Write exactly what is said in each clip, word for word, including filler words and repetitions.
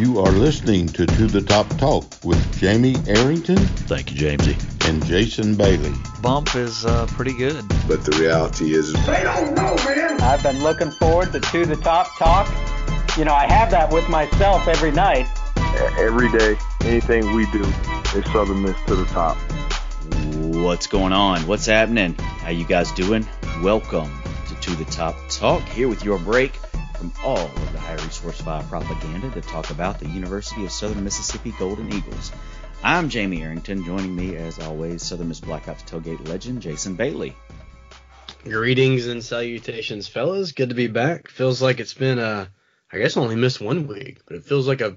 You are listening to To The Top Talk with Jamie Arrington. Thank you, Jamesy. And Jason Bailey. Bump is uh, pretty good. But the reality is, they don't know, man. I've been looking forward to To The Top Talk. You know, I have that with myself every night. Every day, anything we do is Southern Miss to the top. What's going on? What's happening? How you guys doing? Welcome to To The Top Talk, here with your break from all of the high-reach source fire propaganda to talk about the University of Southern Mississippi Golden Eagles. I'm Jamie Arrington. Joining me, as always, Southern Miss Black Ops tailgate legend Jason Bailey. Greetings and salutations, fellas. Good to be back. Feels like it's been, uh, I guess I only missed one week, but it feels like a,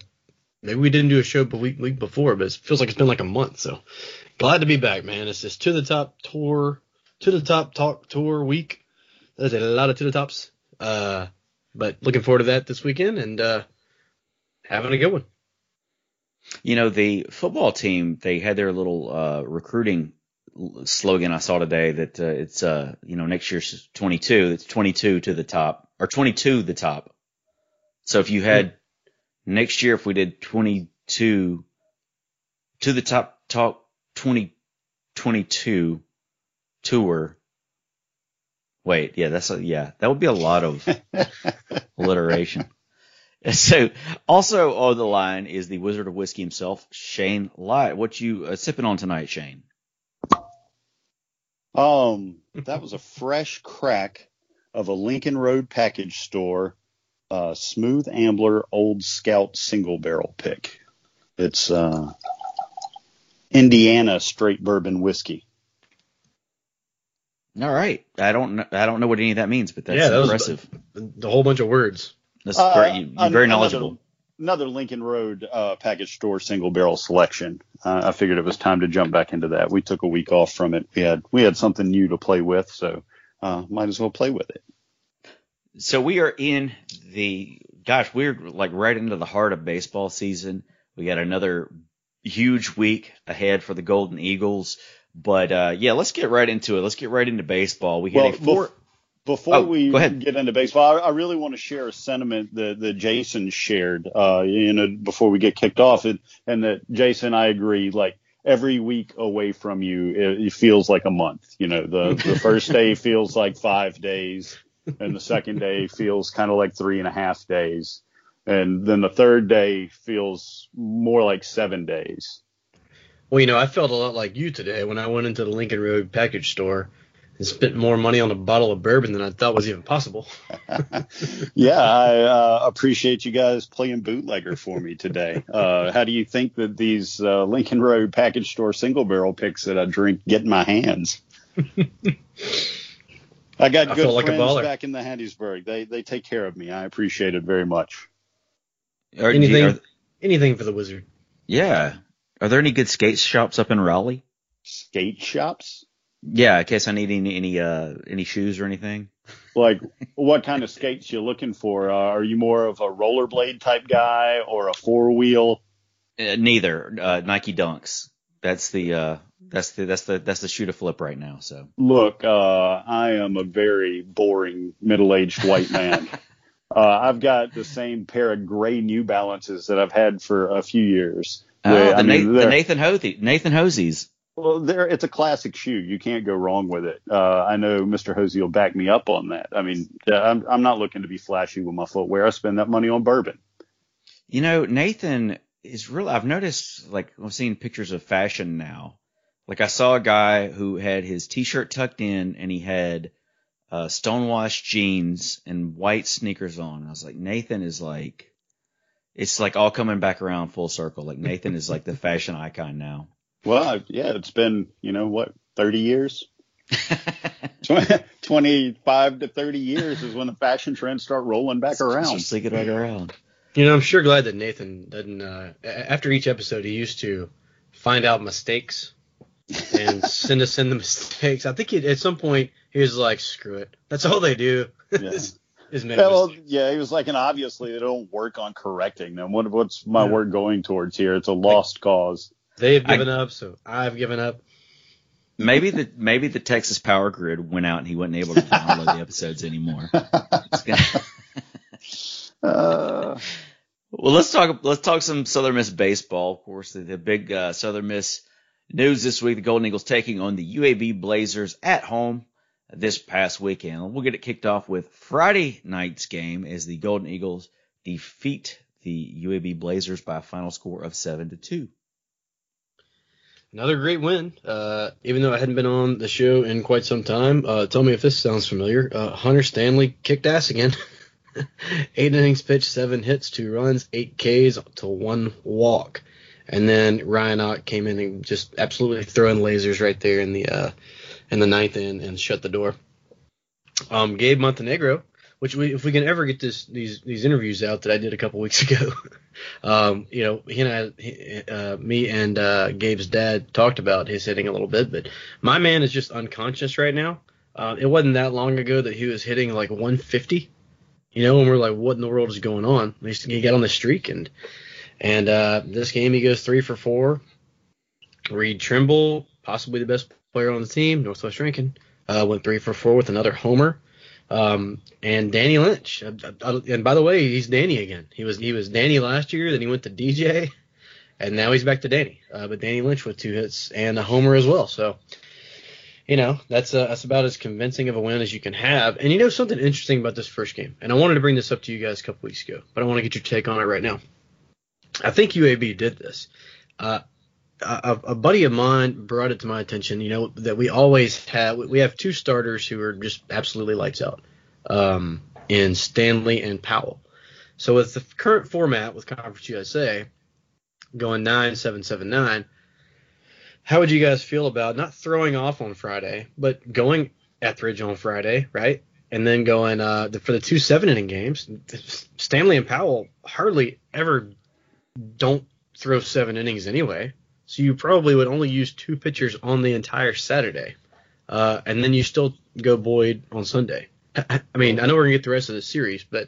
maybe we didn't do a show week, week before, but it feels like it's been like a month, so glad to be back, man. It's this To The Top tour, To The Top Talk tour week. There's a lot of To The Tops. Uh... But looking forward to that this weekend and uh, having a good one. You know, the football team, they had their little uh, recruiting slogan I saw today that uh, it's, uh, you know, next year's twenty-two. It's twenty-two to the top, or twenty-two the top. So if you had mm-hmm. next year, if we did twenty-two to the top talk twenty twenty-two tour. Wait, yeah, that's a, yeah, that would be a lot of alliteration. So, also on the line is the Wizard of Whiskey himself, Shane Lye. What you uh, sipping on tonight, Shane? Um, that was a fresh crack of a Lincoln Road Package Store, uh, Smooth Ambler Old Scout Single Barrel Pick. It's uh, Indiana straight bourbon whiskey. All right. I don't know, I don't know what any of that means, but that's yeah, that impressive. A whole bunch of words. That's uh, great. You're uh, very knowledgeable. Another, another Lincoln Road uh, package store single barrel selection. Uh, I figured it was time to jump back into that. We took a week off from it. We had we had something new to play with, so uh, might as well play with it. So we are in the – gosh, we're like right into the heart of baseball season. We got another huge week ahead for the Golden Eagles. But, uh, yeah, let's get right into it. Let's get right into baseball. We well, had a four- Before, before oh, we get into baseball, I, I really want to share a sentiment that, that Jason shared, uh, you know, before we get kicked off. It, and that, Jason, I agree, like, every week away from you, it, it feels like a month. You know, the, the first day feels like five days, and the second day feels kind of like three and a half days. And then the third day feels more like seven days. Well, you know, I felt a lot like you today when I went into the Lincoln Road Package Store and spent more money on a bottle of bourbon than I thought was even possible. Yeah, I uh, appreciate you guys playing bootlegger for me today. Uh, how do you think that these uh, Lincoln Road Package Store single barrel picks that I drink get in my hands? I got I good friends like a baller back in the Hattiesburg. They they take care of me. I appreciate it very much. Anything, are, anything for the Wizard. Yeah. Are there any good skate shops up in Raleigh? Skate shops? Yeah, in case I need any any, uh, any shoes or anything. Like, what kind of skates you looking for? Uh, are you more of a rollerblade type guy or a four wheel? Uh, neither. Uh, Nike Dunks. That's the uh, that's the that's the that's the shoe to flip right now. So look, uh, I am a very boring middle aged white man. uh, I've got the same pair of gray New Balances that I've had for a few years. Uh, the, mean, the Nathan Hosey, Nathan Hosey's. Well, there it's a classic shoe. You can't go wrong with it. Uh, I know Mister Hosey will back me up on that. I mean, I'm I'm not looking to be flashy with my footwear. I spend that money on bourbon. You know, Nathan is really. I've noticed, like, I've seen pictures of fashion now. Like, I saw a guy who had his T-shirt tucked in, and he had uh, stonewashed jeans and white sneakers on. And I was like, Nathan is like. It's like all coming back around full circle. Like Nathan is like the fashion icon now. Well, yeah, it's been, you know, what, thirty years? twenty-five to thirty years is when the fashion trends start rolling back around. Just thinking back around. You know, I'm sure glad that Nathan doesn't uh, – after each episode, he used to find out mistakes and send us in the mistakes. I think he, at some point he was like, screw it. That's all they do. Yeah. Well, yeah, he was like, and obviously they don't work on correcting them. What, what's my yeah. work going towards here? It's a lost cause. They have given I, up, so I've given up. Maybe the maybe the Texas power grid went out and he wasn't able to download the episodes anymore. It's gonna, uh, Well, let's talk. Let's talk some Southern Miss baseball. Of course, the, the big uh, Southern Miss news this week: the Golden Eagles taking on the U A B Blazers at home this past weekend. We'll get it kicked off with Friday night's game as the Golden Eagles defeat the U A B Blazers by a final score of seven to two. Another great win. Uh, even though I hadn't been on the show in quite some time, uh, tell me if this sounds familiar. Uh, Hunter Stanley kicked ass again. Eight innings pitched, seven hits, two runs, eight Ks to one walk. And then Ryan Ock came in and just absolutely throwing lasers right there in the uh, in the ninth inning and shut the door. Um, Gabe Montenegro, which we, if we can ever get this these these interviews out that I did a couple weeks ago, um, you know, he and I, he, uh, me and uh, Gabe's dad talked about his hitting a little bit, but my man is just unconscious right now. Uh, it wasn't that long ago that he was hitting like one fifty. You know, and we're like, what in the world is going on? He got on the streak, and and uh, this game he goes three for four. Reed Trimble, possibly the best player on the team, Northwest Rankin, uh, went three for four with another homer. Um, and Danny Lynch, and by the way, he's Danny again. He was he was Danny last year, then he went to D J, and now he's back to Danny. Uh, but Danny Lynch with two hits and a homer as well, so. You know, that's uh, that's about as convincing of a win as you can have. And you know something interesting about this first game, and I wanted to bring this up to you guys a couple weeks ago, but I want to get your take on it right now. I think U A B did this. Uh, a, a buddy of mine brought it to my attention, you know, that we always have – we have two starters who are just absolutely lights out um, in Stanley and Powell. So with the current format with Conference U S A going nine seven seven nine, how would you guys feel about not throwing off on Friday, but going Etheridge on Friday, right? And then going uh, the, for the two seven-inning games, Stanley and Powell hardly ever don't throw seven innings anyway. So you probably would only use two pitchers on the entire Saturday. Uh, and then you still go Boyd on Sunday. I mean, I know we're going to get the rest of the series, but,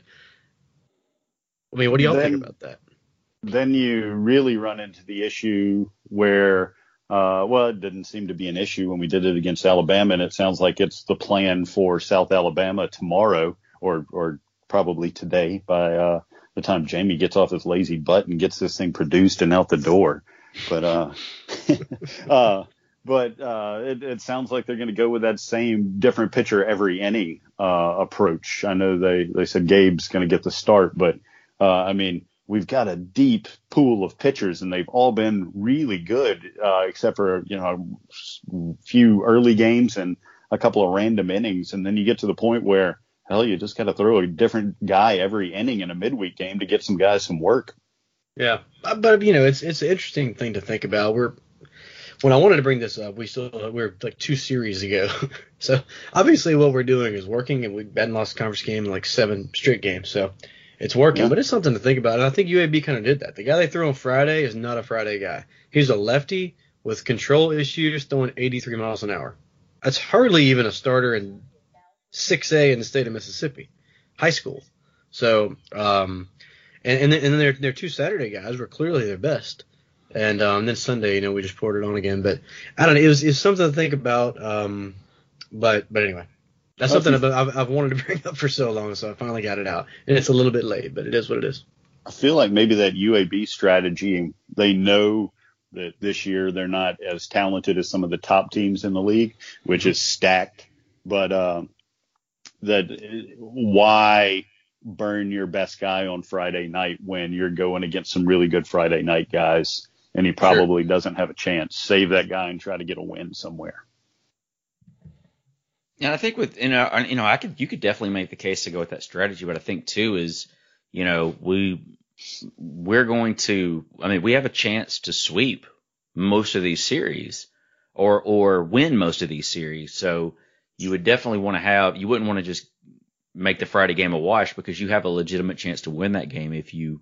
I mean, what do y'all then, think about that? Then you really run into the issue where – Uh, well, it didn't seem to be an issue when we did it against Alabama, and it sounds like it's the plan for South Alabama tomorrow or or probably today by uh, the time Jamie gets off his lazy butt and gets this thing produced and out the door. But uh, uh, but uh, it, it sounds like they're going to go with that same different pitcher every inning uh, approach. I know they, they said Gabe's going to get the start, but, uh, I mean – we've got a deep pool of pitchers, and they've all been really good, uh, except for, you know, a few early games and a couple of random innings. And then you get to the point where, hell, you just got to throw a different guy every inning in a midweek game to get some guys some work. Yeah, but, you know, it's it's an interesting thing to think about. We're when I wanted to bring this up, we still we we're like two series ago. So obviously what we're doing is working, and we hadn't lost a conference game in like seven straight games. So. It's working, yeah. But it's something to think about. And I think U A B kind of did that. The guy they threw on Friday is not a Friday guy. He's a lefty with control issues throwing eighty-three miles an hour. That's hardly even a starter in six A in the state of Mississippi, high school. So, um, and, and, then, and then their, their two Saturday guys were clearly their best. And um, then Sunday, you know, we just poured it on again. But I don't know. It was, it was something to think about. Um, but, but anyway. That's something I've, I've wanted to bring up for so long, so I finally got it out. And it's a little bit late, but it is what it is. I feel like maybe that U A B strategy, they know that this year they're not as talented as some of the top teams in the league, which is stacked. But uh, that why burn your best guy on Friday night when you're going against some really good Friday night guys and he probably sure. doesn't have a chance? Save that guy and try to get a win somewhere. And I think with, you know, you know, I could, you could definitely make the case to go with that strategy. But I think too is, you know, we, we're going to, I mean, we have a chance to sweep most of these series or, or win most of these series. So you would definitely want to have, you wouldn't want to just make the Friday game a wash because you have a legitimate chance to win that game if you,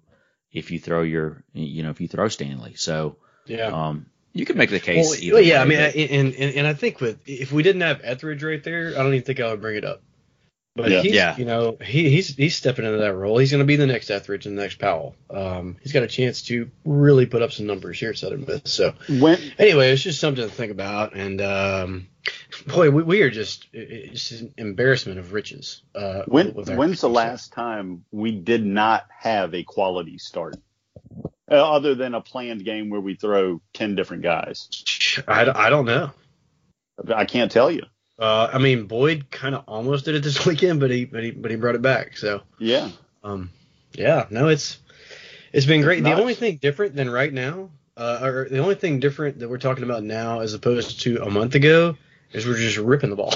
if you throw your, you know, if you throw Stanley. So, yeah. Um, You could make the case. Well, either yeah, way, I mean, I, and, and and I think with if we didn't have Etheridge right there, I don't even think I would bring it up. But yeah, he's, yeah. you know, he, he's he's stepping into that role. He's going to be the next Etheridge and the next Powell. Um, he's got a chance to really put up some numbers here at Southern Miss. So when, anyway, it's just something to think about. And um, boy, we, we are just it's just an embarrassment of riches. Uh, when when's the last time we did not have a quality start? Other than a planned game where we throw ten different guys. I, I don't know. I can't tell you. Uh, I mean, Boyd kind of almost did it this weekend, but he but he but he brought it back. So yeah, um, yeah, no, it's it's been great. It's the only thing different than right now, uh, or the only thing different that we're talking about now as opposed to a month ago is we're just ripping the ball.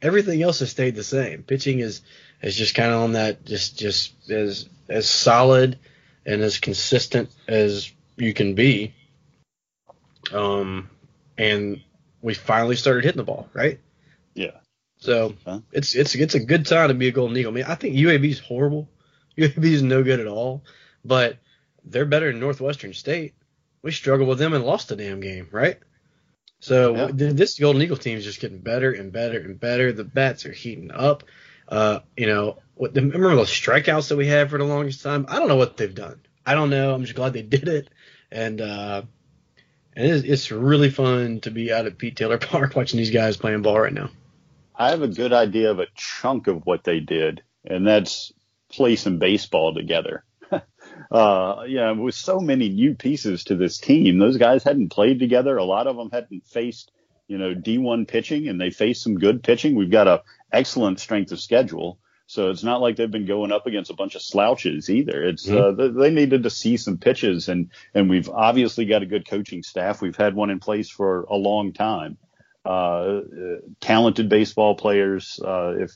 Everything else has stayed the same. Pitching is is just kind of on that, just just as as solid and as consistent as you can be. Um, and we finally started hitting the ball, right? Yeah. So huh? it's it's it's a good time to be a Golden Eagle. I mean, I think U A B's horrible. U A B's no good at all, but they're better than Northwestern State. We struggled with them and lost the damn game, right? So yeah. This Golden Eagle team is just getting better and better and better. The bats are heating up. Uh, you know, what, remember those strikeouts that we had for the longest time? I don't know what they've done. I don't know. I'm just glad they did it. And uh, and it's, it's really fun to be out at Pete Taylor Park watching these guys playing ball right now. I have a good idea of a chunk of what they did, and that's play some baseball together. uh, yeah, with so many new pieces to this team, those guys hadn't played together. A lot of them hadn't faced, you know, D one pitching, and they faced some good pitching. We've got a excellent strength of schedule, so it's not like they've been going up against a bunch of slouches either. It's mm-hmm. uh, they needed to see some pitches, and and we've obviously got a good coaching staff. We've had one in place for a long time. Uh, talented baseball players. Uh, if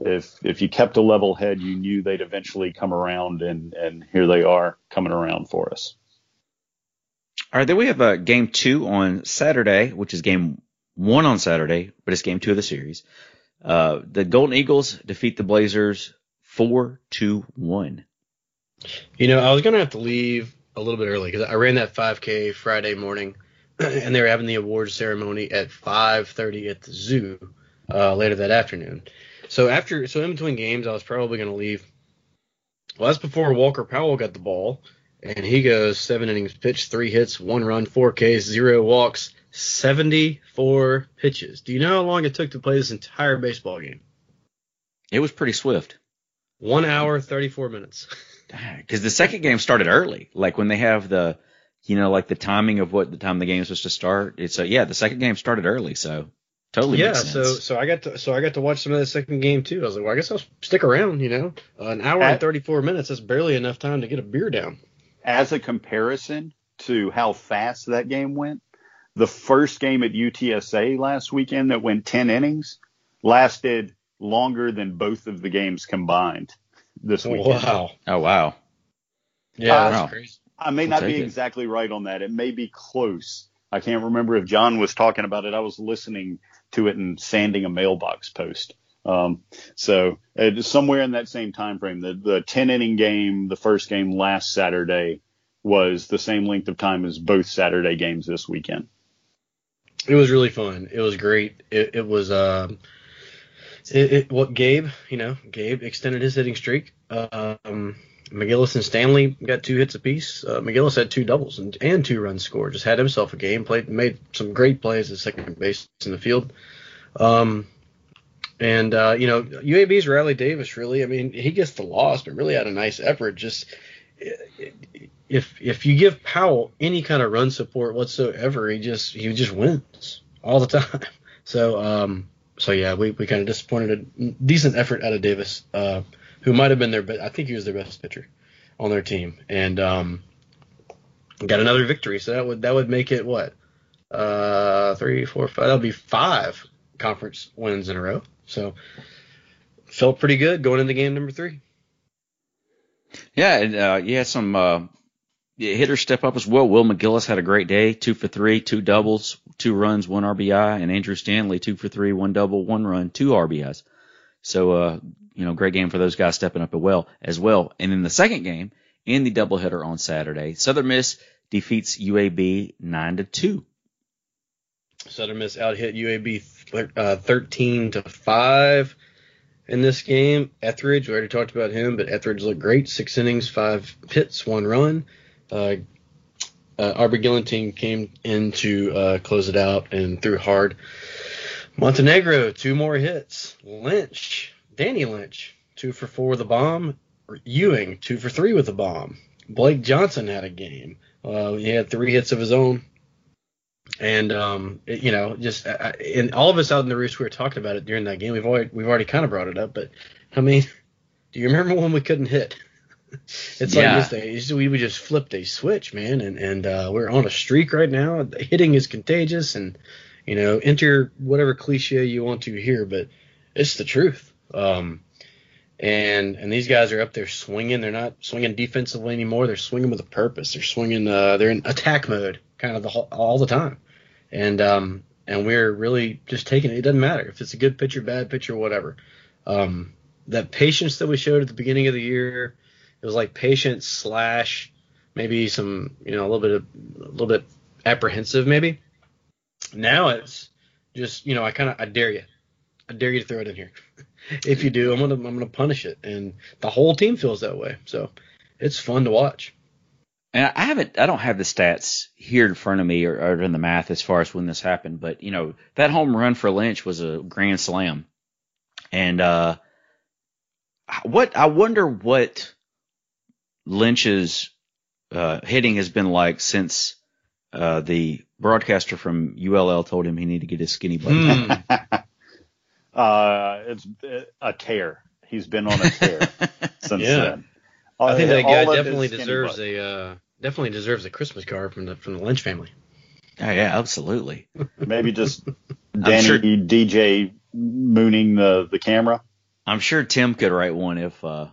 if if you kept a level head, you knew they'd eventually come around, and and here they are coming around for us. All right, then we have uh, game two on Saturday, which is game one on Saturday, but it's game two of the series. Uh, the Golden Eagles defeat the Blazers four to one. You know, I was going to have to leave a little bit early because I ran that five K Friday morning, and they were having the awards ceremony at five thirty at the zoo uh, later that afternoon. So after, so in between games, I was probably going to leave. Well, that's before Walker Powell got the ball. And he goes seven innings pitched, three hits, one run, four Ks, zero walks, seventy-four pitches. Do you know how long it took to play this entire baseball game? It was pretty swift. One hour, thirty-four minutes. Because the second game started early. Like when they have the, you know, like the timing of what the time the game is supposed to start. It's a, yeah, the second game started early, so totally yeah, makes sense. Yeah, so so I got to so I got to watch some of the second game too. I was like, well, I guess I'll stick around. You know, uh, an hour At- and thirty-four minutes. That's barely enough time to get a beer down. As a comparison to how fast that game went, the first game at U T S A last weekend that went ten innings lasted longer than both of the games combined this weekend. Wow. Oh, wow. Yeah, uh, that's crazy. I may not be exactly right on that. It may be close. I can't remember if John was talking about it. I was listening to it and sanding a mailbox post. Um, so uh, somewhere in that same time frame, the, the ten inning game, the first game last Saturday, was the same length of time as both Saturday games this weekend. It was really fun. It was great. It, it was um, it, it, what Gabe, you know, Gabe extended his hitting streak. Um, McGillis and Stanley got two hits apiece. Uh, McGillis had two doubles and, and two runs scored. Just had himself a game. Played, made some great plays at second base in the field. Um, And, uh, you know, U A B's Riley Davis, really, I mean, he gets the loss, but really had a nice effort. Just if if you give Powell any kind of run support whatsoever, he just he just wins all the time. So, um, so yeah, we, we kind of disappointed. A decent effort out of Davis, uh, who might have been their best. I think he was their best pitcher on their team. And um, got another victory. So that would that would make it what? Uh, three, four, five. That would be five conference wins in a row. So felt pretty good going into game number three. Yeah, and uh, you had some uh, hitters step up as well. Will McGillis had a great day, two for three, two doubles, two runs, one R B I, and Andrew Stanley, two for three, one double, one run, two R B Is. So, uh, you know, great game for those guys stepping up as well. And then the second game in the doubleheader on Saturday, Southern Miss defeats U A B nine to two. Southern Miss out hit U A B uh, thirteen to five in this game. Etheridge, we already talked about him, but Etheridge looked great. Six innings, five hits, one run. Uh, uh, Arbor Gillantine came in to uh, close it out and threw hard. Montenegro, two more hits. Lynch, Danny Lynch, two for four with a bomb. Ewing, two for three with a bomb. Blake Johnson had a game. Uh, he had three hits of his own. And, um, it, you know, just I, and all of us out in the roost, we were talking about it during that game. We've already, we've already kind of brought it up. But, I mean, do you remember when we couldn't hit? It's yeah. like this thing. We just flipped a switch, man. And, and uh, we're on a streak right now. Hitting is contagious. And, you know, enter whatever cliche you want to hear. But it's the truth. Um, and and these guys are up there swinging. They're not swinging defensively anymore. They're swinging with a purpose. They're swinging. Uh, they're in attack mode kind of the whole, all the time. And um, and we're really just taking it. It doesn't matter if it's a good pitcher, bad pitcher, whatever. Um, that patience that we showed at the beginning of the year, it was like patience slash maybe some, you know, a little bit of, a little bit apprehensive maybe. Now it's just, you know, I kind of I dare you. I dare you to throw it in here. If you do, I'm gonna I'm gonna punish it, and the whole team feels that way. So it's fun to watch. And I haven't I don't have the stats here in front of me or, or in the math as far as when this happened, but you know that home run for Lynch was a grand slam, and uh, what I wonder what Lynch's uh, hitting has been like since uh, the broadcaster from U L L told him he needed to get his skinny button. Mm. Uh, it's a tear. He's been on a tear since yeah. then. All, I think that guy definitely deserves butt. a uh, definitely deserves a Christmas card from the from the Lynch family. Oh yeah, absolutely. Maybe just Danny sure, D J mooning the, the camera. I'm sure Tim could write one if uh,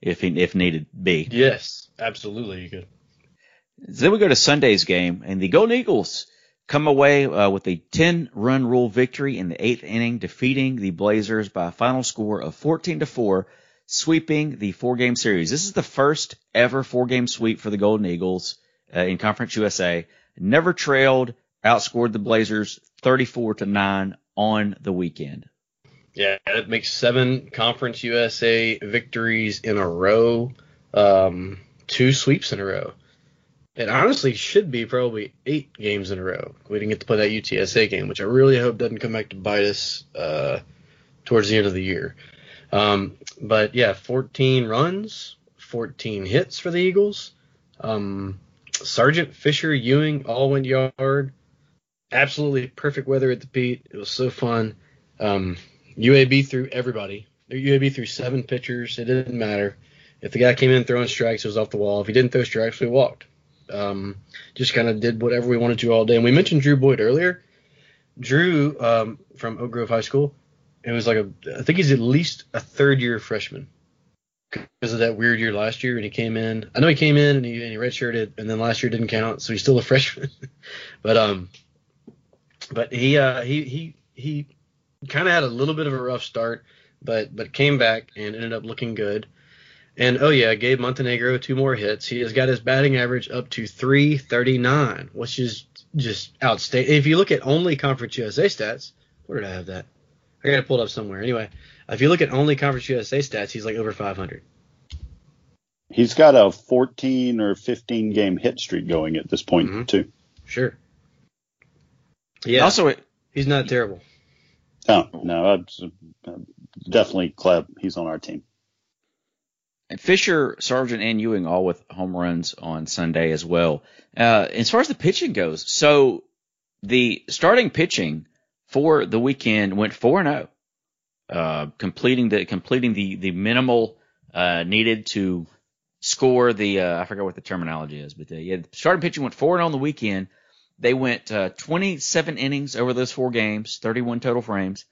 if he, if needed be. Yes, absolutely, he could. Then we go to Sunday's game, and the Golden Eagles come away uh, with a ten-run rule victory in the eighth inning, defeating the Blazers by a final score of fourteen to four, sweeping the four-game series. This is the first ever four-game sweep for the Golden Eagles uh, in Conference U S A. Never trailed, outscored the Blazers thirty-four to nine on the weekend. Yeah, that makes seven Conference U S A victories in a row, um, two sweeps in a row. It honestly should be probably eight games in a row. We didn't get to play that U T S A game, which I really hope doesn't come back to bite us uh, towards the end of the year. Um, but, yeah, fourteen runs, fourteen hits for the Eagles. Um, Sergeant, Fisher, Ewing all went yard. Absolutely perfect weather at the Pete. It was so fun. Um, U A B threw everybody. U A B threw seven pitchers. It didn't matter. If the guy came in throwing strikes, it was off the wall. If he didn't throw strikes, we walked. Um, just kind of did whatever we wanted to all day. And we mentioned Drew Boyd earlier. Drew um, from Oak Grove High School, it was like a – I think he's at least a third-year freshman because of that weird year last year. And he came in – I know he came in and he, and he redshirted, and then last year didn't count, so he's still a freshman. but um, but he, uh, he he he kind of had a little bit of a rough start, but but came back and ended up looking good. And, oh, yeah, Gabe Montenegro, two more hits. He has got his batting average up to three thirty-nine, which is just outstanding. If you look at only Conference U S A stats, where did I have that? I got to pull it up somewhere. Anyway, if you look at only Conference U S A stats, he's like over five hundred. He's got a fourteen or fifteen game hit streak going at this point, mm-hmm. too. Sure. Yeah. Also, he's not terrible. No, no, I'm, I'm definitely glad he's on our team. And Fisher, Sargent, and Ewing all with home runs on Sunday as well. Uh, as far as the pitching goes, so the starting pitching for the weekend went four and oh, uh, completing the completing the the minimal uh, needed to score the uh, I forgot what the terminology is, but the yeah, starting pitching went four and oh on the weekend. They went uh, twenty-seven innings over those four games, thirty-one total frames,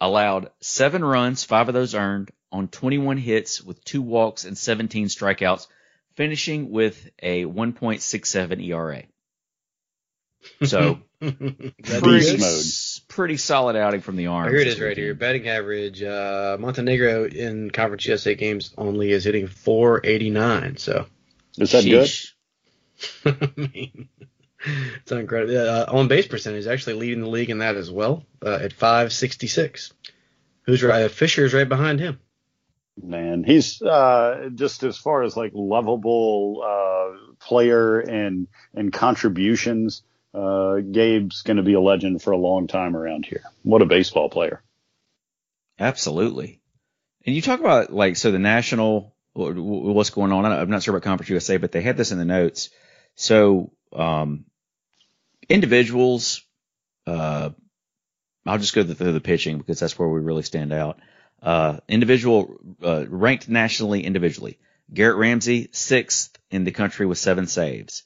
allowed seven runs, five of those earned, on twenty-one hits with two walks and seventeen strikeouts, finishing with a one point six seven E R A. So pretty, pretty solid outing from the arm. Here it is right here. Batting average, uh, Montenegro in Conference U S A games only is hitting four eighty-nine. So is that sheesh. Good? I mean, it's incredible. Uh, on-base percentage, actually leading the league in that as well uh, at five sixty-six. Who's right? Fisher's right behind him. Man, he's uh, just as far as like lovable uh, player and and contributions. uh, Gabe's going to be a legend for a long time around here. What a baseball player. Absolutely. And you talk about, like, so the national, what's going on? I'm not sure about Conference U S A, but they had this in the notes. So um, individuals, uh, I'll just go through the pitching because that's where we really stand out. Uh, individual uh, ranked nationally individually. Garrett Ramsey, sixth in the country with seven saves.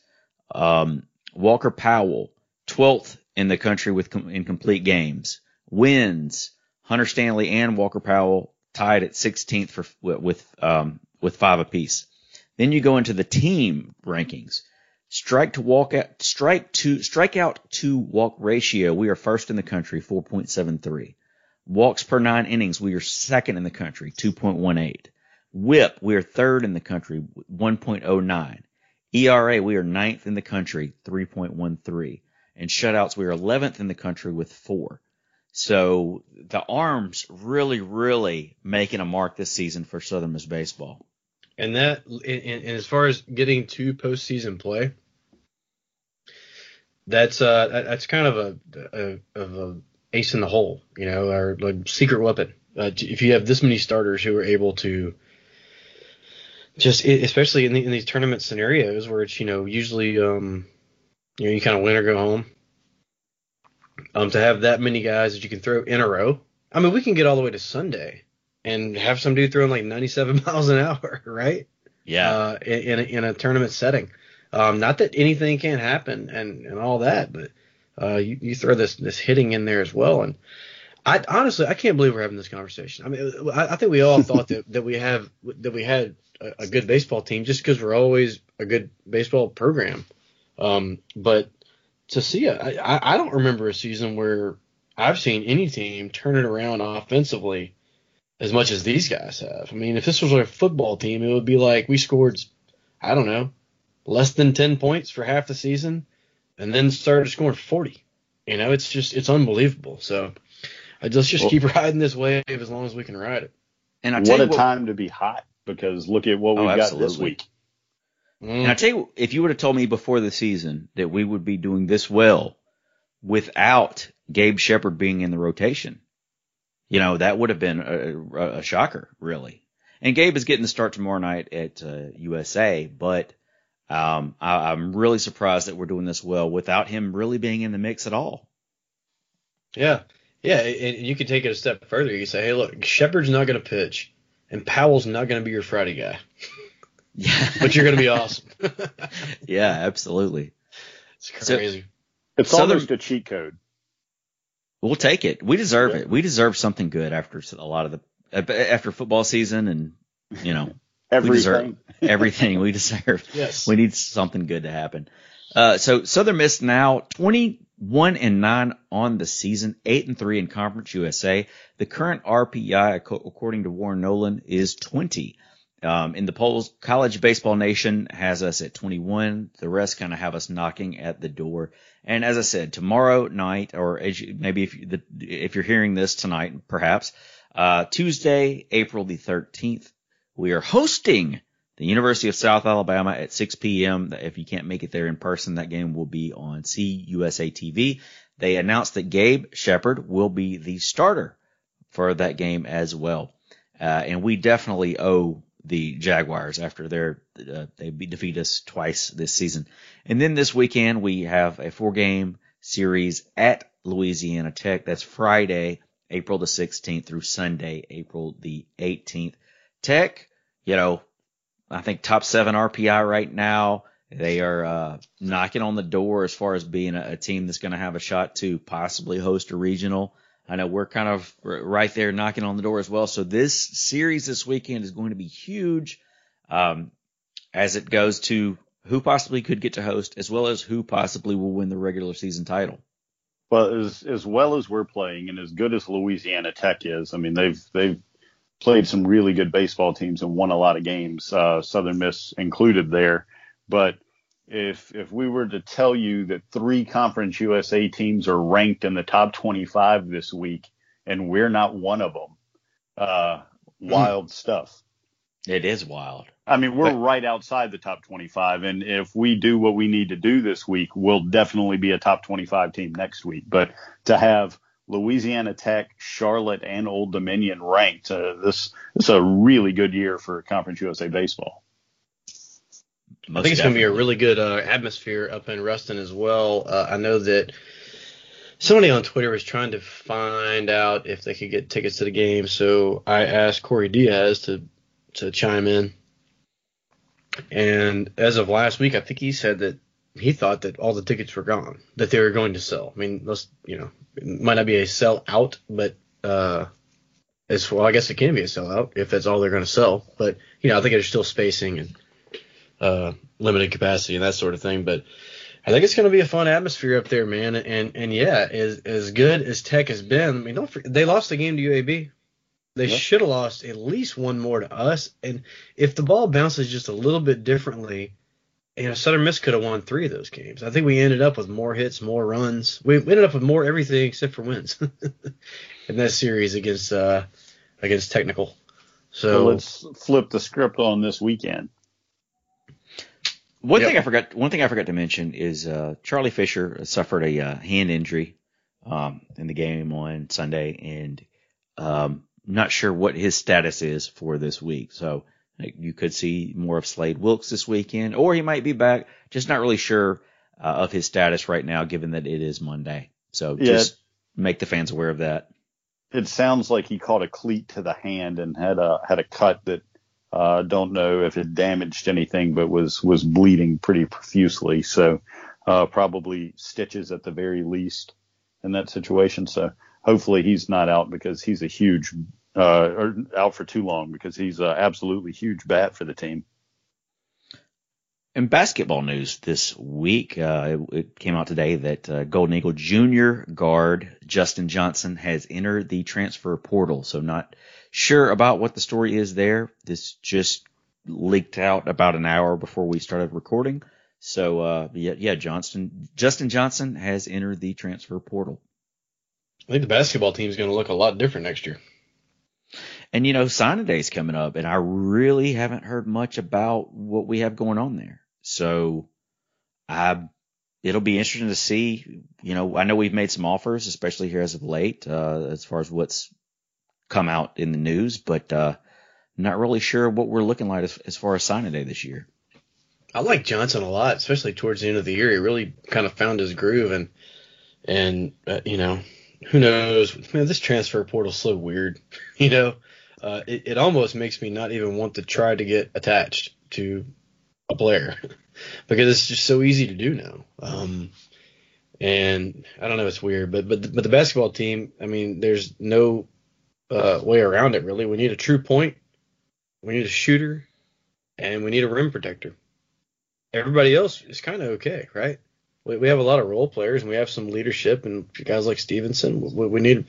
Um, Walker Powell, twelfth in the country with com- incomplete games. Wins, Hunter Stanley and Walker Powell tied at sixteenth for, with um, with five apiece. Then you go into the team rankings. Strike to walk out, strike to strikeout to walk ratio. We are first in the country, four point seven three. Walks per nine innings. We are second in the country, two point one eight. Whip, we are third in the country, one point oh nine. E R A, we are ninth in the country, three point one three. And shutouts, we are eleventh in the country with four. So the arms really, really making a mark this season for Southern Miss baseball. And that, and, and as far as getting to postseason play, that's uh, that's kind of a, a of a ace in the hole, you know, or like secret weapon. Uh, if you have this many starters who are able to. Just especially in, the, in these tournament scenarios where it's, you know, usually, um, you know, you kind of win or go home. Um, to have that many guys that you can throw in a row. I mean, we can get all the way to Sunday and have some dude throwing like ninety-seven miles an hour, right? Yeah. Uh, in, in, a, in a tournament setting. Um, not that anything can't happen and, and all that, but uh, you, you throw this, this hitting in there as well. And I honestly, I can't believe we're having this conversation. I mean, I, I think we all thought that, that we have that we had – a good baseball team just because we're always a good baseball program. Um, but to see it, I don't remember a season where I've seen any team turn it around offensively as much as these guys have. I mean, if this was our football team, it would be like we scored, I don't know, less than ten points for half the season and then started scoring forty. You know, it's just, it's unbelievable. So I just, just well, keep riding this wave as long as we can ride it. And I what a what, time to be hot. Because look at what we've oh, got this week. And I tell you, if you would have told me before the season that we would be doing this well without Gabe Shepard being in the rotation, you know, that would have been a, a, a shocker, really. And Gabe is getting the start tomorrow night at uh, U S A, but um, I, I'm really surprised that we're doing this well without him really being in the mix at all. Yeah, yeah, and you could take it a step further. You could say, hey, look, Shepard's not going to pitch. And Powell's not going to be your Friday guy. Yeah. But you're going to be awesome. Yeah, absolutely. It's crazy. So, it's Southern, almost a cheat code. We'll take it. We deserve yeah. it. We deserve something good after a lot of the – after football season and, you know. Everything. We deserve everything we deserve. Yes. We need something good to happen. Uh, so Southern Miss now twenty-one and nine on the season, eight and three in Conference U S A. The current R P I, according to Warren Nolan, is twenty. Um, in the polls, College Baseball Nation has us at twenty-one. The rest kind of have us knocking at the door. And as I said, tomorrow night, or as you, maybe if, you, the, if you're hearing this tonight, perhaps, uh, Tuesday, April the thirteenth, we are hosting the University of South Alabama at six p.m. If you can't make it there in person, that game will be on C USA T V. They announced that Gabe Shepard will be the starter for that game as well. Uh, and we definitely owe the Jaguars after their uh, they defeat us twice this season. And then this weekend, we have a four-game series at Louisiana Tech. That's Friday, April the sixteenth through Sunday, April the eighteenth. Tech, you know, I think top seven R P I right now. They are uh, knocking on the door as far as being a, a team that's going to have a shot to possibly host a regional. I know we're kind of right there knocking on the door as well. So this series this weekend is going to be huge um, as it goes to who possibly could get to host as well as who possibly will win the regular season title. Well, as, as well as we're playing and as good as Louisiana Tech is, I mean, they've they've. played some really good baseball teams and won a lot of games, uh, Southern Miss included there. But if if we were to tell you that three Conference U S A teams are ranked in the top twenty-five this week and we're not one of them, uh, wild stuff. It is wild. I mean, we're but, right outside the top twenty-five, and if we do what we need to do this week, we'll definitely be a top twenty-five team next week. But to have Louisiana Tech, Charlotte, and Old Dominion ranked, uh, this, this is a really good year for Conference U S A baseball. Most I think it's going to be a really good uh, atmosphere up in Ruston as well. Uh, I know that somebody on Twitter was trying to find out if they could get tickets to the game, so I asked Corey Diaz to to chime in. And as of last week, I think he said that he thought that all the tickets were gone, that they were going to sell. I mean, let's, you know, it might not be a sellout, but uh, it's, well, I guess it can be a sellout if that's all they're going to sell. But, you know, I think there's still spacing and uh, limited capacity and that sort of thing. But I think it's going to be a fun atmosphere up there, man. And, and yeah, as, as good as Tech has been, I mean, don't forget, they lost the game to U A B. They yep. should have lost at least one more to us. And if the ball bounces just a little bit differently, you know, Southern Miss could have won three of those games. I think we ended up with more hits, more runs. We ended up with more everything except for wins in that series against uh, against Technical. So well, let's flip the script on this weekend. One yep. thing I forgot. One thing I forgot to mention is uh, Charlie Fisher suffered a uh, hand injury um, in the game on Sunday, and um, not sure what his status is for this week. So you could see more of Slade Wilkes this weekend, or he might be back. Just not really sure uh, of his status right now, given that it is Monday. So yeah, just make the fans aware of that. It sounds like he caught a cleat to the hand and had a had a cut that uh, don't know if it damaged anything, but was was bleeding pretty profusely. So uh, probably stitches at the very least in that situation. So hopefully he's not out because he's a huge. Uh, or out for too long because he's an absolutely huge bat for the team. In basketball news this week, uh, it, it came out today that uh, Golden Eagle junior guard Justin Johnson has entered the transfer portal. So not sure about what the story is there. This just leaked out about an hour before we started recording. So uh, yeah, yeah, Johnston Justin Johnson has entered the transfer portal. I think the basketball team is going to look a lot different next year. And, you know, signing day is coming up, and I really haven't heard much about what we have going on there. So I, it'll be interesting to see. You know, I know we've made some offers, especially here as of late, uh, as far as what's come out in the news, but uh, not really sure what we're looking like as, as far as signing day this year. I like Johnson a lot, especially towards the end of the year. He really kind of found his groove, and, and uh, you know, who knows? Man, this transfer portal is so weird. You know, uh, it, it almost makes me not even want to try to get attached to a player because it's just so easy to do now. Um, and I don't know, it's weird, but but but the basketball team, I mean, there's no uh, way around it really. We need a true point, we need a shooter, and we need a rim protector. Everybody else is kind of okay, right? We have a lot of role players, and we have some leadership, and guys like Stevenson. We, we need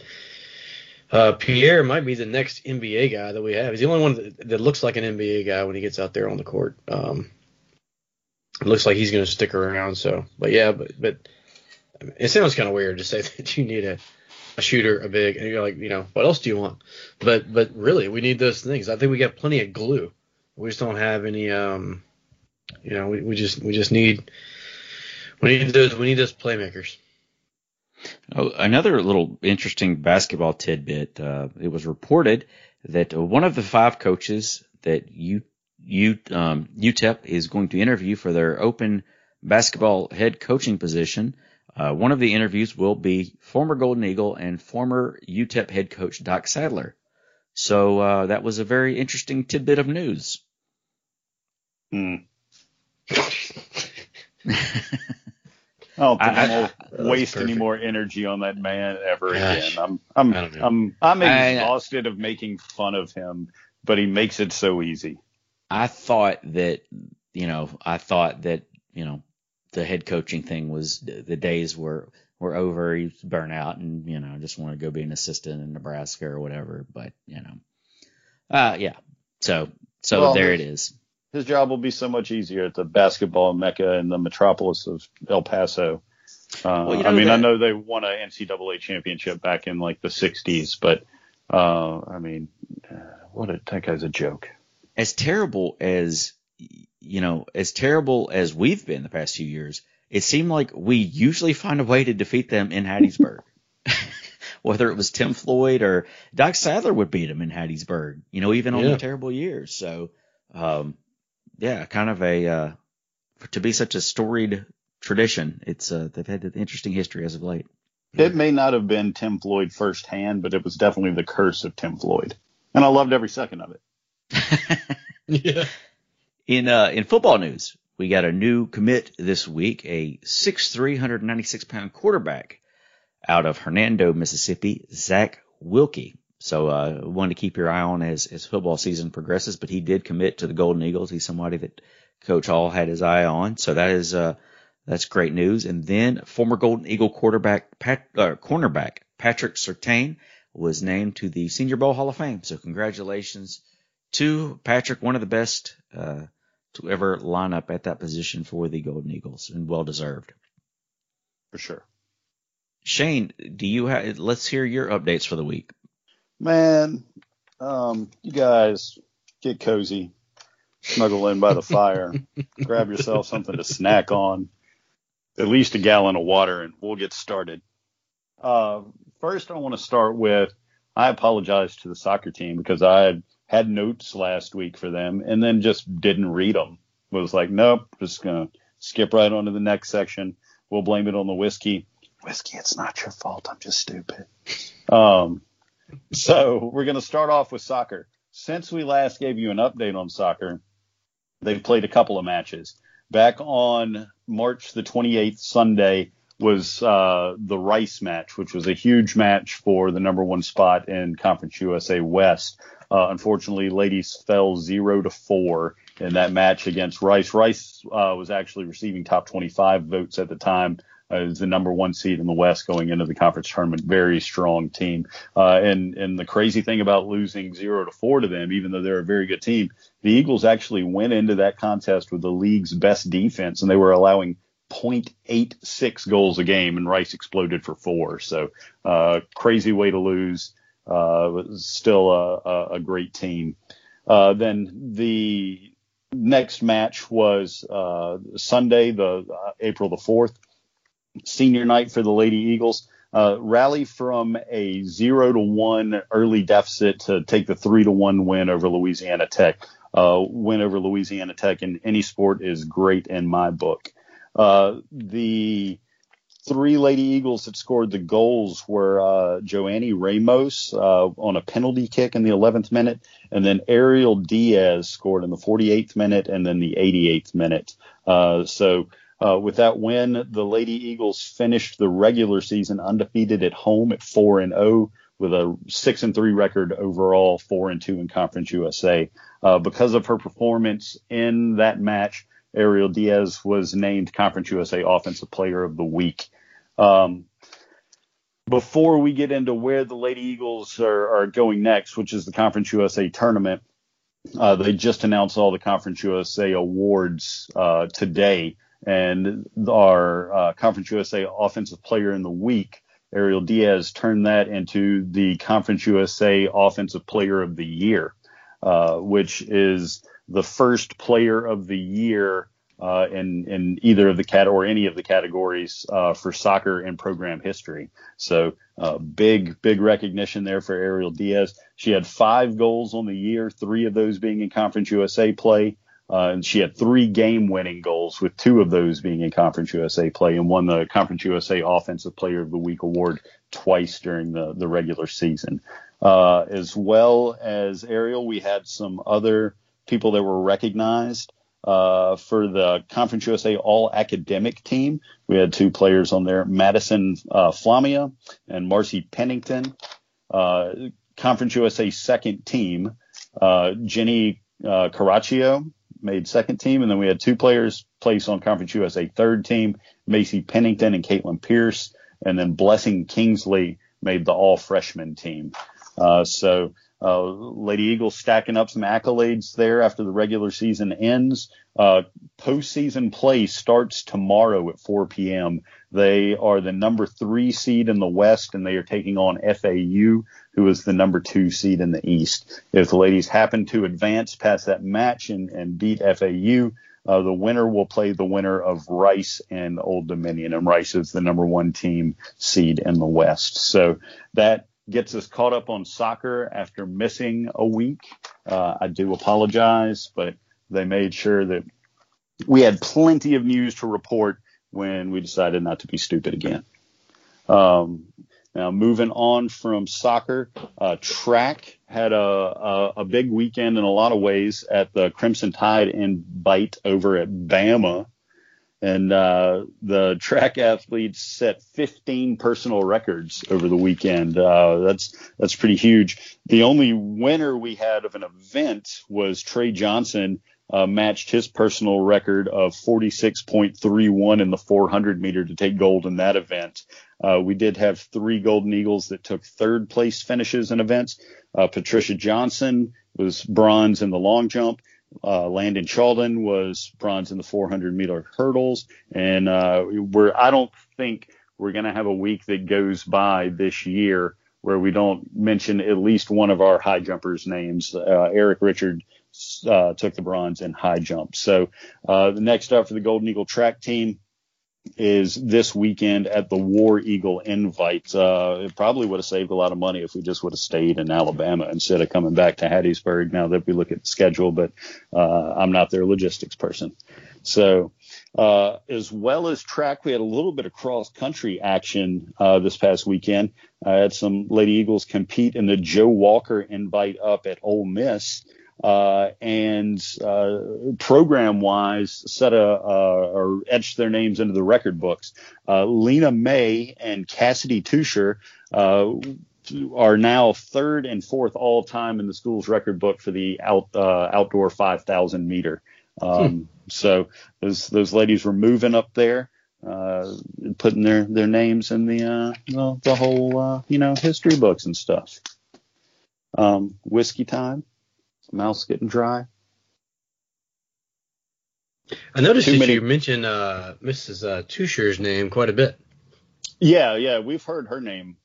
uh, Pierre might be the next N B A guy that we have. He's the only one that, that looks like an N B A guy when he gets out there on the court. Um, it looks like he's going to stick around. So, but yeah, but but I mean, it sounds kind of weird to say that you need a, a shooter, a big, and you're like, you know, what else do you want? But but really, we need those things. I think we got plenty of glue. We just don't have any. Um, you know, we, we just we just need. We need those. We need those playmakers. Oh, another little interesting basketball tidbit. Uh, it was reported that one of the five coaches that you, you, um, U T E P is going to interview for their open basketball head coaching position. Uh, one of the interviews will be former Golden Eagle and former U T E P head coach Doc Sadler. So uh, that was a very interesting tidbit of news. Hmm. I don't think I, I, I'll waste perfect. any more energy on that man ever Gosh, again. I'm, I'm, I'm, I'm exhausted I, of making fun of him, but he makes it so easy. I thought that, you know, I thought that, you know, the head coaching thing was the days were were over. He's burnt out, and you know, just want to go be an assistant in Nebraska or whatever. But you know, uh, yeah. So, so well, there it is. His job will be so much easier at the basketball mecca in the metropolis of El Paso. Uh, well, you know I mean, that, I know they won an N C double A championship back in like the sixties, but uh, I mean, what a, that guy's a joke. as terrible as, you know, as terrible as we've been the past few years, it seemed like we usually find a way to defeat them in Hattiesburg. Whether it was Tim Floyd or Doc Sadler would beat them in Hattiesburg, you know, even on yeah. the terrible years. So, um, yeah, kind of a uh, to be such a storied tradition. It's uh, they've had an interesting history as of late. It may not have been Tim Floyd firsthand, but it was definitely the curse of Tim Floyd, and I loved every second of it. yeah. In uh, in football news, we got a new commit this week, a six three, one ninety-six pound quarterback out of Hernando, Mississippi, Zach Wilkie. So uh, one to keep your eye on as as football season progresses. But he did commit to the Golden Eagles. He's somebody that Coach Hall had his eye on. So that is uh, that's great news. And then former Golden Eagle quarterback Pat, uh, cornerback Patrick Surtain was named to the Senior Bowl Hall of Fame. So congratulations to Patrick, one of the best uh, to ever line up at that position for the Golden Eagles, and well deserved for sure. Shane, do you have? Let's hear your updates for the week. Man, um, you guys get cozy, snuggle in by the fire, grab yourself something to snack on, at least a gallon of water, and we'll get started. Uh, first, I want to start with I apologize to the soccer team because I had notes last week for them and then just didn't read them. I was like, nope, just gonna skip right on to the next section. We'll blame it on the whiskey. Whiskey, it's not your fault. I'm just stupid. Um, so we're going to start off with soccer. Since we last gave you an update on soccer, they've played a couple of matches. Back on March the twenty-eighth, Sunday, was uh, the Rice match, which was a huge match for the number one spot in Conference U S A West. Uh, unfortunately, ladies fell zero to four in that match against Rice. Rice uh, was actually receiving top twenty-five votes at the time. Uh, is the number one seed in the West going into the conference tournament. Very strong team. Uh, and, and the crazy thing about losing zero to four to them, even though they're a very good team, the Eagles actually went into that contest with the league's best defense, and they were allowing point eight six goals a game, and Rice exploded for four. So uh, crazy way to lose. Uh, still a, a, a great team. Uh, then the next match was uh, Sunday, the uh, April the fourth. Senior night for the Lady Eagles, uh, rally from a zero to one early deficit to take the three to one win over Louisiana Tech. Uh, win over Louisiana Tech in any sport is great in my book. Uh, the three Lady Eagles that scored the goals were uh, Joanny Ramos uh, on a penalty kick in the eleventh minute, and then Ariel Diaz scored in the forty-eighth minute and then the eighty-eighth minute. Uh, so. Uh, with that win, the Lady Eagles finished the regular season undefeated at home at four and oh with a six and three record overall, four and two in Conference U S A. Uh, because of her performance in that match, Ariel Diaz was named Conference U S A Offensive Player of the Week. Um, before we get into where the Lady Eagles are, are going next, which is the Conference U S A tournament, uh, they just announced all the Conference U S A awards uh, today. And our uh, Conference U S A Offensive Player in the Week, Ariel Diaz, turned that into the Conference U S A Offensive Player of the Year, uh, which is the first player of the year uh, in, in either of the cat or any of the categories uh, for soccer and program history. So uh, big, big recognition there for Ariel Diaz. She had five goals on the year, three of those being in Conference U S A play. Uh, and she had three game-winning goals, with two of those being in Conference U S A play, and won the Conference U S A Offensive Player of the Week award twice during the, the regular season. Uh, as well as Ariel, we had some other people that were recognized. Uh, for the Conference U S A All-Academic team, we had two players on there, Madison uh, Flamia and Marcy Pennington. Uh, Conference U S A second team, uh, Jenny uh, Caraccio made second team, and then we had two players placed on Conference U S A third team, Macy Pennington and Caitlin Pierce, and then Blessing Kingsley made the all freshman team. Uh, so Uh, Lady Eagles stacking up some accolades there after the regular season ends. Uh, postseason play starts tomorrow at four p.m. They are the number three seed in the West, and they are taking on F A U, who is the number two seed in the East. If the ladies happen to advance past that match and, and beat F A U, uh, the winner will play the winner of Rice and Old Dominion, and Rice is the number one team seed in the West. So that gets us caught up on soccer after missing a week. Uh, I do apologize, but they made sure that we had plenty of news to report when we decided not to be stupid again. Um, now, moving on from soccer, uh, track had a, a, a big weekend in a lot of ways at the Crimson Tide invite over at Bama. And uh, the track athletes set fifteen personal records over the weekend. Uh, that's that's pretty huge. The only winner we had of an event was Trey Johnson. Uh, matched his personal record of forty-six point three one in the four hundred meter to take gold in that event. Uh, we did have three Golden Eagles that took third place finishes in events. Uh, Patricia Johnson was bronze in the long jump. Uh, Landon Chaldon was bronze in the four hundred meter hurdles. And uh, we're I don't think we're going to have a week that goes by this year where we don't mention at least one of our high jumpers' names. Uh, Eric Richard Uh, took the bronze in high jump. So uh, the next up for the Golden Eagle track team is this weekend at the War Eagle Invite. Uh, it probably would have saved a lot of money if we just would have stayed in Alabama instead of coming back to Hattiesburg now that we look at the schedule, but uh, I'm not their logistics person. So uh, as well as track, we had a little bit of cross-country action uh, this past weekend. I had some Lady Eagles compete in the Joe Walker Invite up at Ole Miss. Uh, and uh, program-wise, set a, uh, or etched their names into the record books. Uh, Lena May and Cassidy Tusher uh, are now third and fourth all-time in the school's record book for the out, uh, outdoor five thousand meter. Um, hmm. So those those ladies were moving up there, uh, putting their, their names in the uh, well, the whole uh, you know history books and stuff. Um, whiskey time. Mouth's getting dry. I noticed Too that many. you mentioned uh, Missus Uh, Tusher's name quite a bit. Yeah, yeah, we've heard her name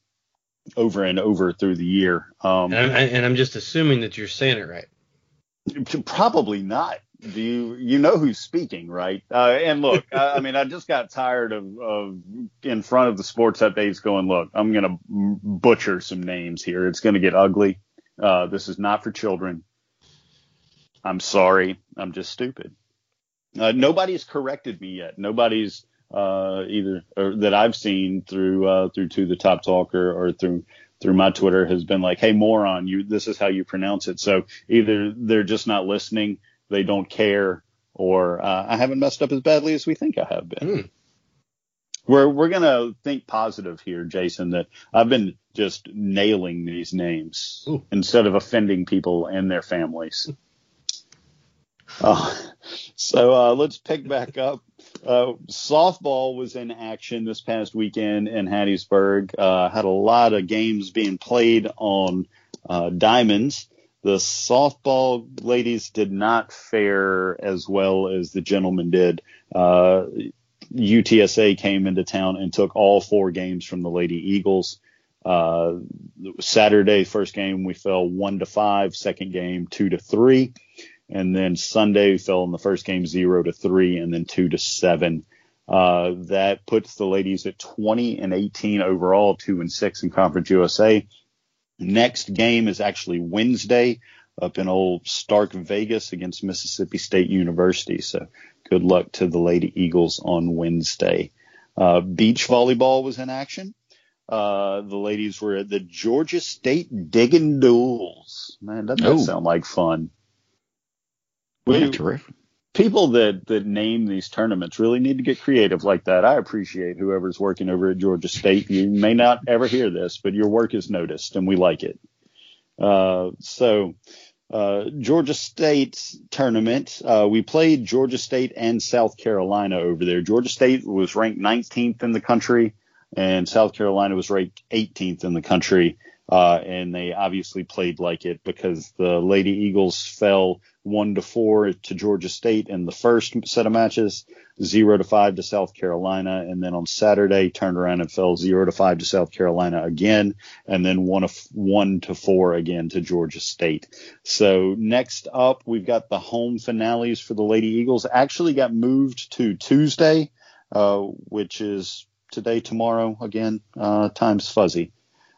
over and over through the year. Um, and, I'm, I, and I'm just assuming that you're saying it right. Probably not. Do you you know who's speaking, right? Uh, and look, I, I mean, I just got tired of, of in front of the sports updates going, look, I'm going to butcher some names here. It's going to get ugly. Uh, this is not for children. I'm sorry. I'm just stupid. Uh, nobody's corrected me yet. Nobody's uh, either or that I've seen through uh, through to the Top Talk or, or through through my Twitter has been like, hey, moron, you this is how you pronounce it. So either they're just not listening, they don't care, or uh, I haven't messed up as badly as we think I have been. Mm. We're we're going to think positive here, Jason, that I've been just nailing these names Ooh. Instead of offending people and their families. Uh, so uh, let's pick back up. Uh, softball was in action this past weekend in Hattiesburg. Uh, had a lot of games being played on uh, diamonds. The softball ladies did not fare as well as the gentlemen did. Uh, U T S A came into town and took all four games from the Lady Eagles. Uh, Saturday, first game, we fell one to five. Second game, two to three. And then Sunday fell in the first game zero to three and then two to seven. Uh, that puts the ladies at twenty and eighteen overall, two and six in Conference U S A. Next game is actually Wednesday up in old Stark Vegas against Mississippi State University. So good luck to the Lady Eagles on Wednesday. Uh, beach volleyball was in action. Uh, the ladies were at the Georgia State Diggin' Duels. Man, that does sound like fun. We, people that, that name these tournaments really need to get creative like that. I appreciate whoever's working over at Georgia State. You may not ever hear this, but your work is noticed, and we like it. Uh, so uh, Georgia State's tournament, uh, we played Georgia State and South Carolina over there. Georgia State was ranked nineteenth in the country, and South Carolina was ranked eighteenth in the country. Uh, and they obviously played like it, because the Lady Eagles fell one to four to Georgia State in the first set of matches, zero to five to South Carolina. And then on Saturday turned around and fell zero to five to South Carolina again. And then one of one to four again to Georgia State. So next up, we've got the home finales for the Lady Eagles. Actually got moved to Tuesday, uh, which is today, tomorrow again, uh, time's fuzzy.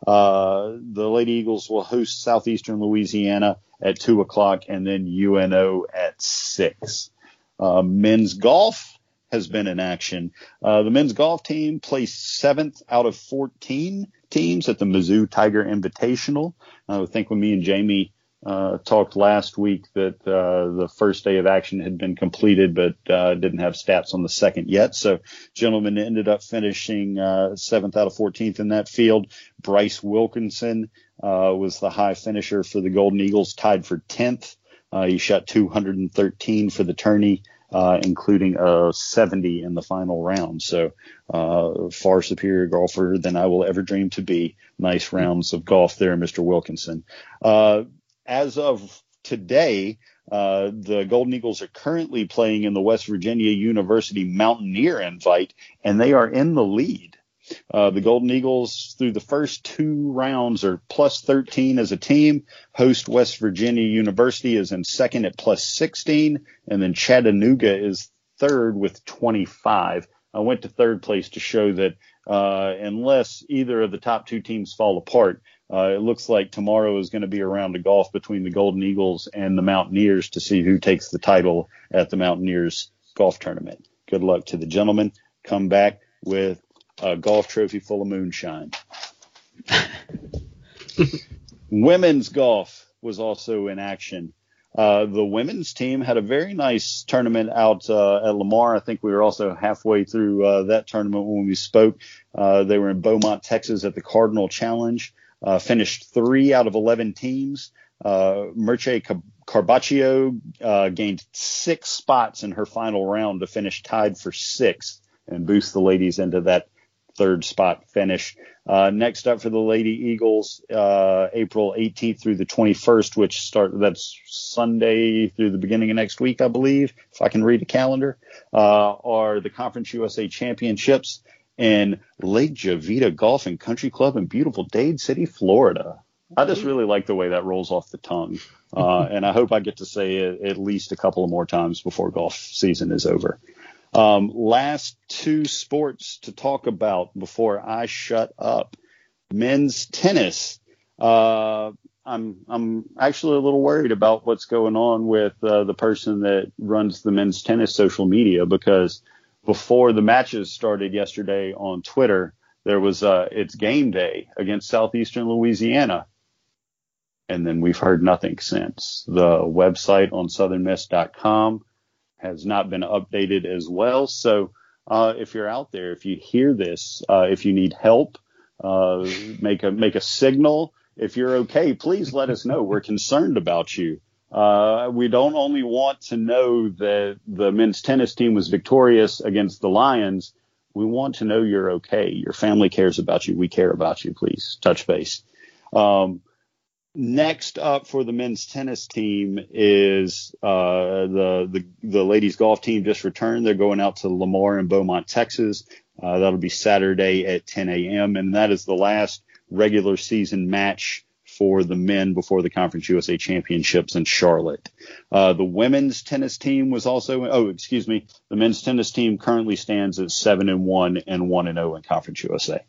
Uh, the Lady Eagles will host Southeastern Louisiana at two o'clock and then U N O at six. Uh, men's golf has been in action. Uh, the men's golf team placed seventh out of fourteen teams at the Mizzou Tiger Invitational. I think when me and Jamie uh, talked last week that uh, the first day of action had been completed, but uh, didn't have stats on the second yet. So gentlemen ended up finishing uh, seventh out of fourteenth in that field. Bryce Wilkinson uh, was the high finisher for the Golden Eagles, tied for tenth. Uh, he shot two hundred thirteen for the tourney, uh, including a seventy in the final round. So uh, far superior golfer than I will ever dream to be. Nice rounds of golf there, Mister Wilkinson. Uh, As of today, uh, the Golden Eagles are currently playing in the West Virginia University Mountaineer invite, and they are in the lead. Uh, the Golden Eagles, through the first two rounds, are plus thirteen as a team. Host West Virginia University is in second at plus sixteen, and then Chattanooga is third with twenty-five. I went to third place to show that uh, unless either of the top two teams fall apart, Uh, it looks like tomorrow is going to be a round of golf between the Golden Eagles and the Mountaineers to see who takes the title at the Mountaineers golf tournament. Good luck to the gentlemen. Come back with a golf trophy full of moonshine. Women's golf was also in action. Uh, the women's team had a very nice tournament out uh, at Lamar. I think we were also halfway through uh, that tournament when we spoke. Uh, they were in Beaumont, Texas at the Cardinal Challenge. Uh, finished three out of eleven teams. Uh, Merche Carbaccio uh, gained six spots in her final round to finish tied for sixth and boost the ladies into that third spot finish. Uh, next up for the Lady Eagles, uh, April eighteenth through the twenty-first, which start that's Sunday through the beginning of next week, I believe, if I can read a calendar, uh, are the Conference U S A Championships in Lake Javita Golf and Country Club in beautiful Dade City, Florida. I just really like the way that rolls off the tongue. Uh, and I hope I get to say it at least a couple of more times before golf season is over. Um, last two sports to talk about before I shut up. Men's tennis. Uh, I'm I'm actually a little worried about what's going on with uh, the person that runs the men's tennis social media, because before the matches started yesterday on Twitter, there was uh, it's game day against Southeastern Louisiana. And then we've heard nothing since. The website on southern miss dot com has not been updated as well. So uh, if you're out there, if you hear this, uh, if you need help, uh, make a make a signal. If you're OK, please let us know. We're concerned about you. Uh, we don't only want to know that the men's tennis team was victorious against the Lions. We want to know you're okay. Your family cares about you. We care about you. Please touch base. Um, next up for the men's tennis team is, uh, the, the, the ladies golf team just returned. They're going out to Lamar in Beaumont, Texas. Uh, that'll be Saturday at ten a.m. And that is the last regular season match for the men before the Conference U S A Championships in Charlotte. Uh, the women's tennis team was also, oh, excuse me, the men's tennis team currently stands at seven and one and one and zero in Conference U S A.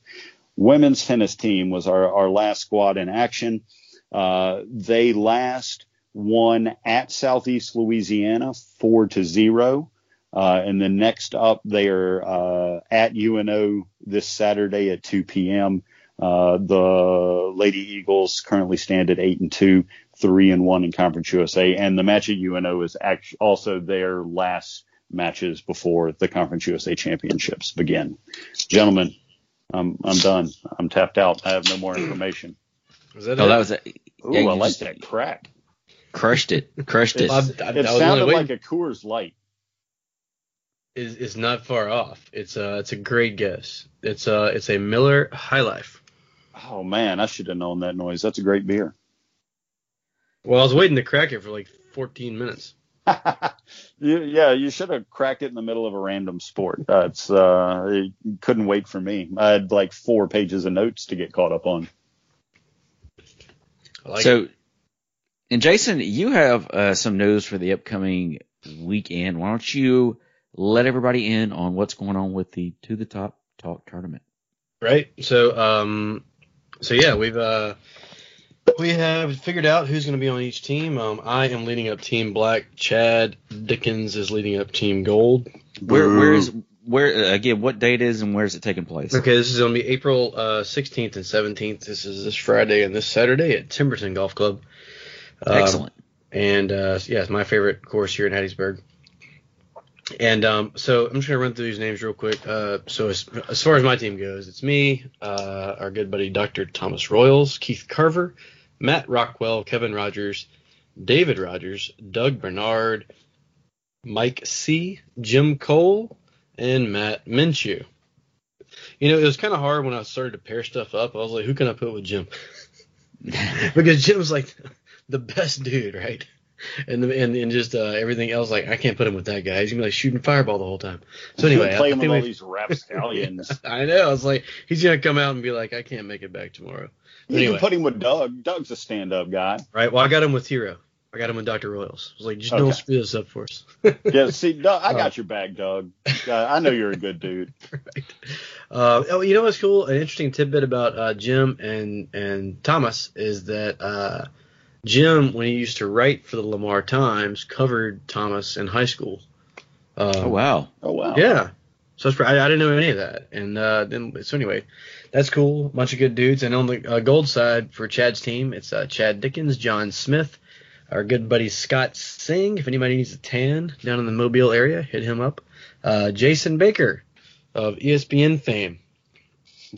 Women's tennis team was our, our last squad in action. Uh, they last won at Southeast Louisiana four to zero. Uh, and then next up, they are uh, at U N O this Saturday at two p.m. Uh, the Lady Eagles currently stand at eight and two, three and one in Conference U S A, and the match at U N O is actually also their last matches before the Conference U S A Championships begin. Gentlemen, I'm I'm done. I'm tapped out. I have no more information. Was that oh, it? That was a, yeah, Ooh, I like that crack. Crushed it. Crushed it. It, it sounded like a Coors Light. Is is not far off. It's a it's a great guess. It's a it's a Miller High Life. Oh, man, I should have known that noise. That's a great beer. Well, I was waiting to crack it for like fourteen minutes. you, yeah, you should have cracked it in the middle of a random sport. Uh, it's uh, it couldn't wait for me. I had like four pages of notes to get caught up on. I like so, it. And Jason, you have uh, some news for the upcoming weekend. Why don't you let everybody in on what's going on with the To the Top Talk tournament? Right. So, um, so yeah, we've uh, we have figured out who's going to be on each team. Um, I am leading up Team Black. Chad Dickens is leading up Team Gold. Where, where is where again? What date is and where is it taking place? Okay, this is going to be April uh, sixteenth and seventeenth. This is this Friday and this Saturday at Timberton Golf Club. Excellent. Um, and uh, yeah, it's my favorite course here in Hattiesburg. And um, so I'm just going to run through these names real quick. Uh, so as, as far as my team goes, it's me, uh, our good buddy Doctor Thomas Royals, Keith Carver, Matt Rockwell, Kevin Rogers, David Rogers, Doug Bernard, Mike C., Jim Cole, and Matt Minshew. You know, it was kind of hard when I started to pair stuff up. I was like, who can I put with Jim? Because Jim's like the best dude, right? And, the, and and just uh, everything else, like I can't put him with that guy. He's gonna be like shooting fireball the whole time. So anyway, play I, him I with all these rapscallions. I know. I was like, he's gonna come out and be like, I can't make it back tomorrow. But you anyway. Can put him with Doug. Doug's a stand-up guy, right? Well, I got him with Hero. I got him with Doctor Royals. I was like, just okay. Don't screw this up for us. Yeah, see, Doug, I got um, your back, Doug. I know you're a good dude. Right. Uh, oh, you know what's cool? An interesting tidbit about uh, Jim and and Thomas is that. Uh, Jim, when he used to write for the Lamar Times, covered Thomas in high school. Um, oh, wow. Oh, wow. Yeah. So it's, I, I didn't know any of that. And uh, then, so anyway, that's cool. Bunch of good dudes. And on the uh, gold side for Chad's team, it's uh, Chad Dickens, John Smith, our good buddy Scott Singh. If anybody needs a tan down in the Mobile area, hit him up. Uh, Jason Baker of E S P N fame.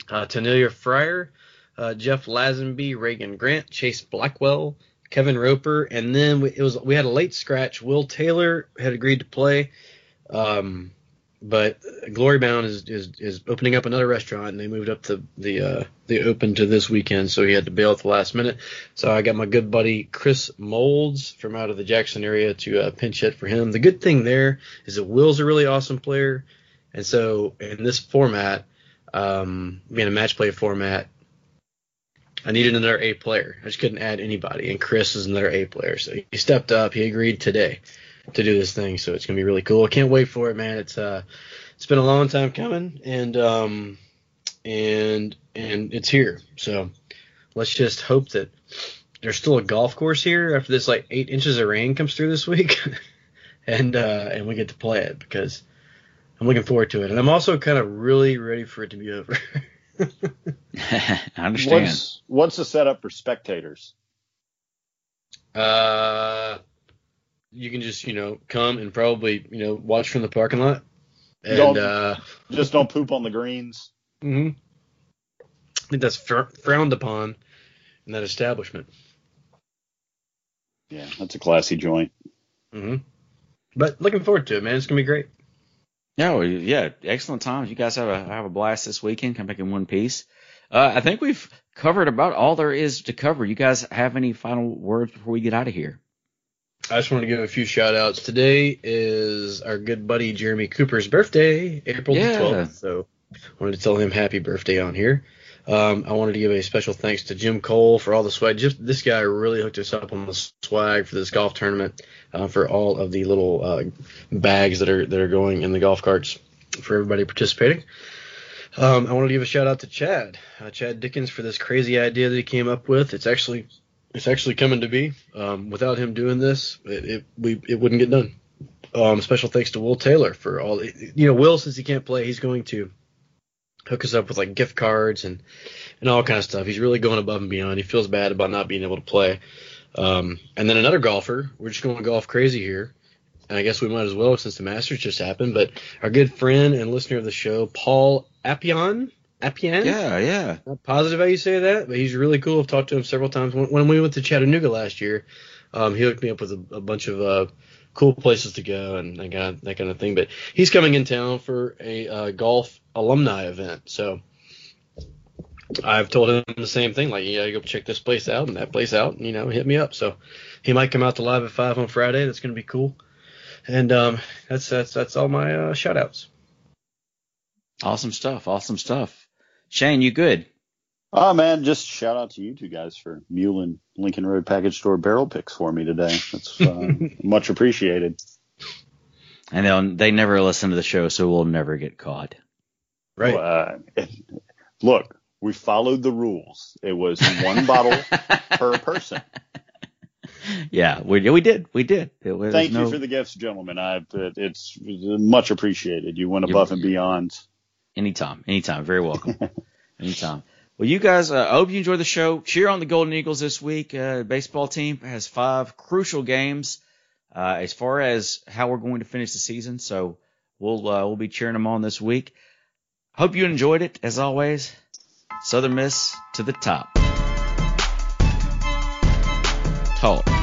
Uh, Tanelia Fryer, uh, Jeff Lazenby, Reagan Grant, Chase Blackwell, Kevin Roper, and then we, it was we had a late scratch. Will Taylor had agreed to play, um, but Glorybound is, is is opening up another restaurant, and they moved up the the uh, the open to this weekend, so he had to bail at the last minute. So I got my good buddy Chris Molds from out of the Jackson area to uh, pinch hit for him. The good thing there is that Will's a really awesome player, and so in this format, um, being a match play format, I needed another A player. I just couldn't add anybody, and Chris is another A player. So he stepped up. He agreed today to do this thing, so it's going to be really cool. I can't wait for it, man. It's uh, it's been a long time coming, and um, and and it's here. So let's just hope that there's still a golf course here after this, like, eight inches of rain comes through this week, and uh, and we get to play it because I'm looking forward to it. And I'm also kind of really ready for it to be over. I understand. What's, what's the setup for spectators? Uh, you can just, you know, come and probably, you know, watch from the parking lot. And don't, uh, just don't poop on the greens. Mm-hmm. I think that's fr- frowned upon in that establishment. Yeah, that's a classy joint. Mm-hmm. But looking forward to it, man. It's going to be great. No, yeah, excellent times. You guys have a have a blast this weekend. Come back in one piece. Uh, I think we've covered about all there is to cover. You guys have any final words before we get out of here? I just want to give a few shout-outs. Today is our good buddy Jeremy Cooper's birthday, April yeah. the twelfth. So I wanted to tell him happy birthday on here. Um, I wanted to give a special thanks to Jim Cole for all the swag. Just, this guy really hooked us up on the swag for this golf tournament. Uh, for all of the little uh, bags that are that are going in the golf carts for everybody participating. Um, I want to give a shout out to Chad, uh, Chad Dickens, for this crazy idea that he came up with. It's actually it's actually coming to be. Um, without him doing this, it, it we it wouldn't get done. Um, special thanks to Will Taylor for all. You know, Will, since he can't play, he's going to hook us up with like gift cards and and all kind of stuff. He's really going above and beyond. He feels bad about not being able to play. Um, and then another golfer, we're just going to golf crazy here, and I guess we might as well since the Masters just happened, but our good friend and listener of the show, Paul Appian, Appian? Yeah, yeah. Not positive how you say that, but he's really cool. I've talked to him several times. When, when we went to Chattanooga last year, um, he hooked me up with a, a bunch of uh, cool places to go and that kind, of, that kind of thing, but he's coming in town for a uh, golf alumni event, so I've told him the same thing, like, you gotta go check this place out and that place out, and, you know, hit me up. So he might come out to Live at five on Friday. That's going to be cool. And um, that's that's that's all my uh, shout-outs. Awesome stuff. Awesome stuff. Shane, you good? Oh, man, just shout-out to you two guys for Mule and Lincoln Road Package Store barrel picks for me today. That's uh, much appreciated. And they'll, they never listen to the show, so we'll never get caught. Right. Well, uh, look, we followed the rules. It was one bottle per person. Yeah, we we did. We did. It was Thank no, you for the gifts, gentlemen. I it, it's much appreciated. You went above and beyond. Anytime. Anytime. Very welcome. Anytime. Well, you guys, uh, I hope you enjoyed the show. Cheer on the Golden Eagles this week. Uh, baseball team has five crucial games uh, as far as how we're going to finish the season. So we'll uh, we'll be cheering them on this week. Hope you enjoyed it. As always, Southern Miss to the top. Talk.